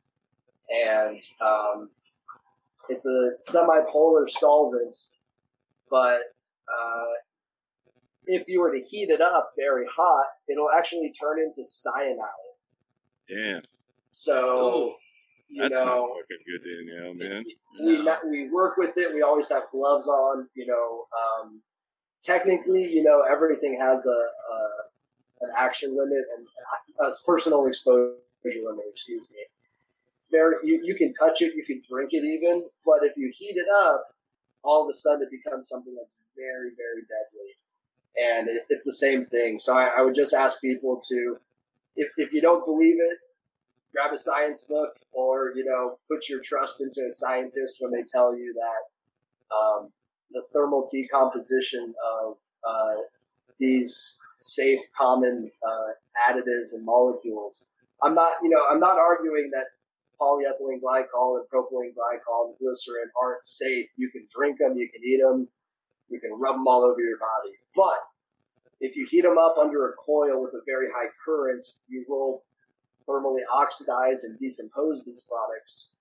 And it's a semi-polar solvent, but if you were to heat it up very hot, it'll actually turn into cyanide. Damn. So, you that's know, not fucking good to inhale, man. We work with it. We always have gloves on. You know, technically, you know, everything has a an action limit and a personal exposure limit, excuse me. There, you can touch it, you can drink it even, but if you heat it up, all of a sudden it becomes something that's very, very deadly. And it's the same thing. So I would just ask people to, if you don't believe it, grab a science book or, you know, put your trust into a scientist when they tell you that the thermal decomposition of these safe, common additives and molecules. I'm not arguing that polyethylene glycol and propylene glycol and glycerin aren't safe. You can drink them, you can eat them, you can rub them all over your body. But if you heat them up under a coil with a very high current, you will thermally oxidize and decompose these products.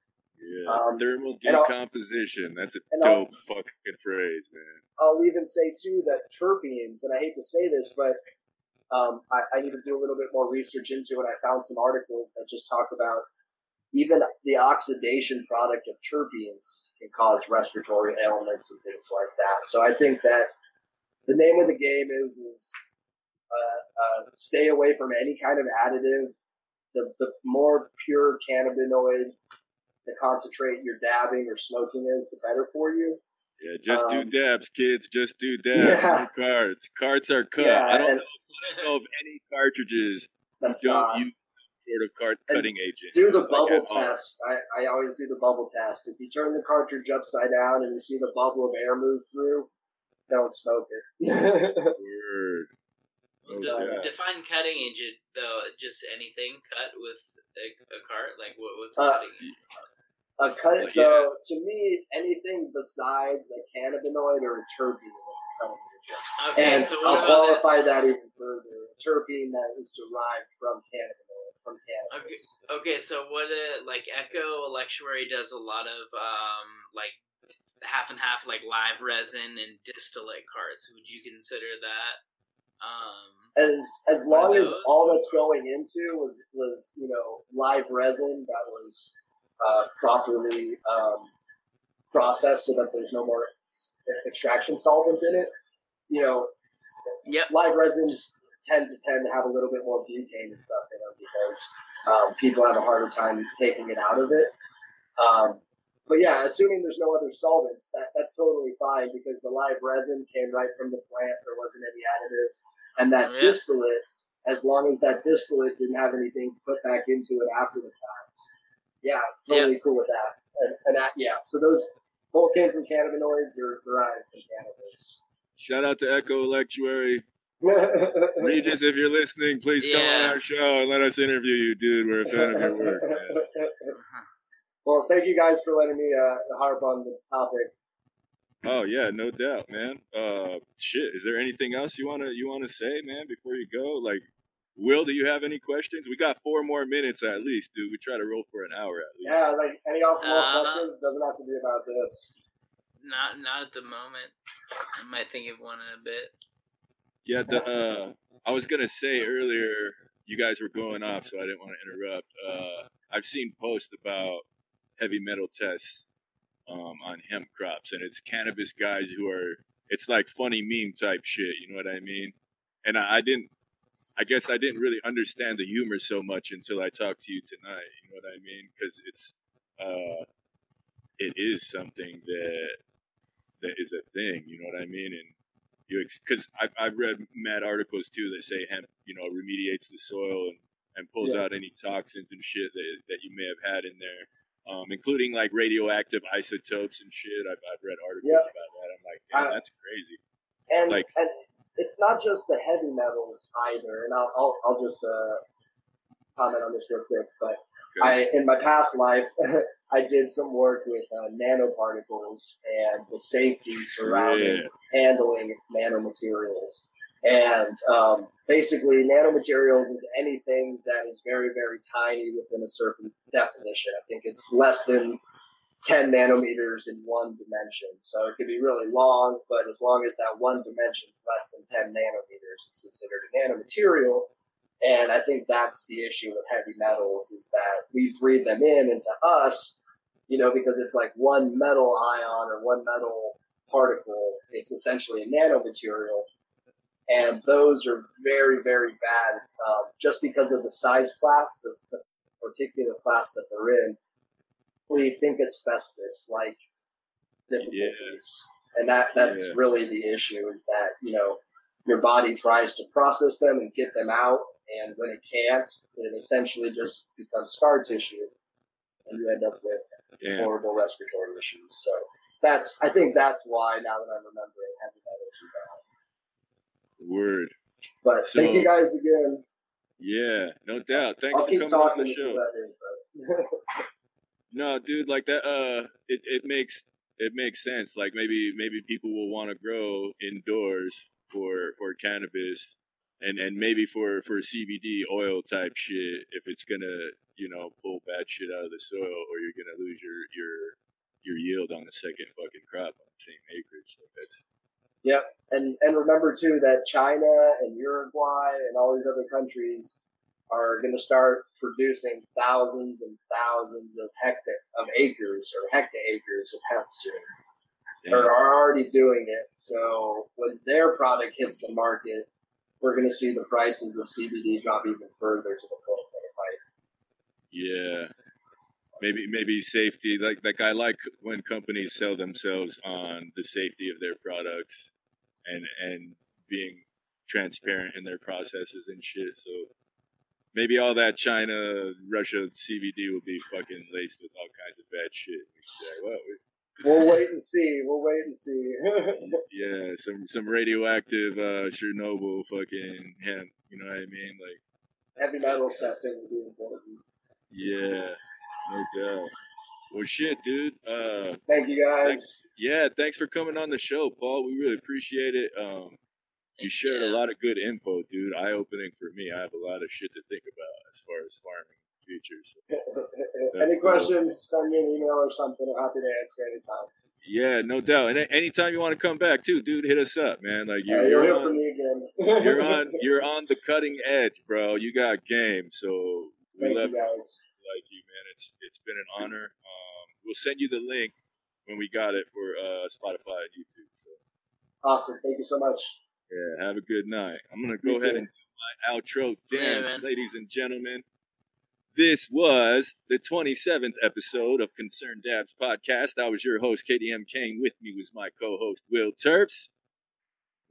Yeah, thermal decomposition. That's a dope fucking phrase, man. I'll even say, too, that terpenes, and I hate to say this, but I need to do a little bit more research into it. I found some articles that just talk about even the oxidation product of terpenes can cause respiratory ailments and things like that. So I think that the name of the game is stay away from any kind of additive. The more pure cannabinoid, the concentrate you're dabbing or smoking is, the better for you. Yeah, just do dabs, kids. Just do dabs. Yeah. Do cards. Cards are cut. Yeah, I don't know if any cartridges don't use sort of card cutting agent. Do the bubble test. I always do the bubble test. If you turn the cartridge upside down and you see the bubble of air move through, don't smoke it. Weird. Define cutting agent, though. Just anything cut with a cart? Like, what's cutting agent? A cut, so to me, anything besides a cannabinoid or a terpene is a cutting agent. Okay, and so I'll qualify that even further. A terpene that is derived from cannabinoid, from cannabis. Okay, so what, like, Echo Lectuary does a lot of, like, half and half, like, live resin and distillate carts. Would you consider that? As long as all that's going into was you know, live resin that was properly processed so that there's no more extraction solvent in it, you know. Yep. Live resins tend to have a little bit more butane and stuff in them because people have a harder time taking it out of it. But yeah, assuming there's no other solvents, that's totally fine because the live resin came right from the plant. There wasn't any additives. And that distillate, as long as that distillate didn't have anything to put back into it after the fact. Yeah, totally cool with that. So those both came from cannabinoids or derived from cannabis. Shout out to Echo Lectuary. Regis, if you're listening, please come on our show and let us interview you, dude. We're a fan of your work, man. Well, thank you guys for letting me harp on the topic. Oh yeah, no doubt, man. Shit, is there anything else you wanna say, man, before you go? Like, Will, do you have any questions? We got 4 more minutes at least, dude. We try to roll for an hour at least. Yeah, like any more questions? Doesn't have to be about this. Not at the moment. I might think of one in a bit. Yeah, I was gonna say earlier, you guys were going off, so I didn't want to interrupt. I've seen posts about heavy metal tests on hemp crops, and it's cannabis guys it's like funny meme type shit, you know what I mean? And I guess I didn't really understand the humor so much until I talked to you tonight, you know what I mean? Because it is something that is a thing, you know what I mean? And because I've read mad articles too that say hemp, you know, remediates the soil and pulls out any toxins and shit that you may have had in there. Including like radioactive isotopes and shit. I've read articles about that. I'm like, damn, that's crazy. And like, and it's not just the heavy metals either. And I'll just comment on this real quick. But in my past life, I did some work with nanoparticles and the safety surrounding handling nanomaterials. And basically, nanomaterials is anything that is very, very tiny within a certain definition. I think it's less than 10 nanometers in one dimension. So it could be really long, but as long as that one dimension is less than 10 nanometers, it's considered a nanomaterial. And I think that's the issue with heavy metals, is that we breathe them in into us, you know, because it's like one metal ion or one metal particle. It's essentially a nanomaterial. and those are very, very bad just because of the size class, the particular class that they're in. We think asbestos-like difficulties, and that's really the issue is that, you know, your body tries to process them and get them out, and when it can't, it essentially just becomes scar tissue, and you end up with horrible respiratory issues. So I think that's why, now that I'm remembering, having that issue now. Word. But so, thank you guys again. Yeah, no doubt. Thanks for coming on the show. No, dude, like that. It makes sense. Like maybe people will want to grow indoors for cannabis, and maybe for CBD oil type shit. If it's gonna, you know, pull bad shit out of the soil, or you're gonna lose your yield on the second fucking crop on the same acreage. Like that's... Yep, and remember too that China and Uruguay and all these other countries are going to start producing thousands and thousands of hectare acres of hemp soon. They're already doing it. So when their product hits the market, we're going to see the prices of CBD drop even further to the point that it might. Yeah. Maybe safety. I like when companies sell themselves on the safety of their products and being transparent in their processes and shit. So maybe all that China, Russia CBD will be fucking laced with all kinds of bad shit. We'll wait and see. Yeah, some radioactive Chernobyl fucking hemp. You know what I mean? Like heavy metals testing will be important. Yeah, no doubt. Well, shit, dude. Thank you guys. Thanks for coming on the show, Paul. We really appreciate it. You shared a lot of good info, dude. Eye-opening for me. I have a lot of shit to think about as far as farming in the future. So any questions, send me an email or something. I'm happy to answer anytime. Yeah, no doubt. And anytime you want to come back, too, dude, hit us up, man. Like you're here for me again. You're on the cutting edge, bro. You got game. So we love you, man. It's been an honor. We'll send you the link when we got it for Spotify and YouTube. So. Awesome. Thank you so much. Yeah, have a good night. I'm going to go ahead and do my outro dance, ladies and gentlemen. This was the 27th episode of Concerned Dabs Podcast. I was your host, Katie M. Kane. With me was my co-host, Will Terps.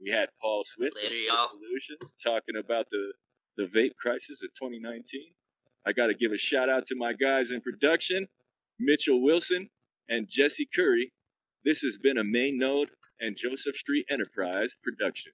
We had Paul Swift from Swift Solutions talking about the vape crisis of 2019. I got to give a shout-out to my guys in production, Mitchell Wilson and Jesse Curry. This has been a Main Node and Joseph Street Enterprise production.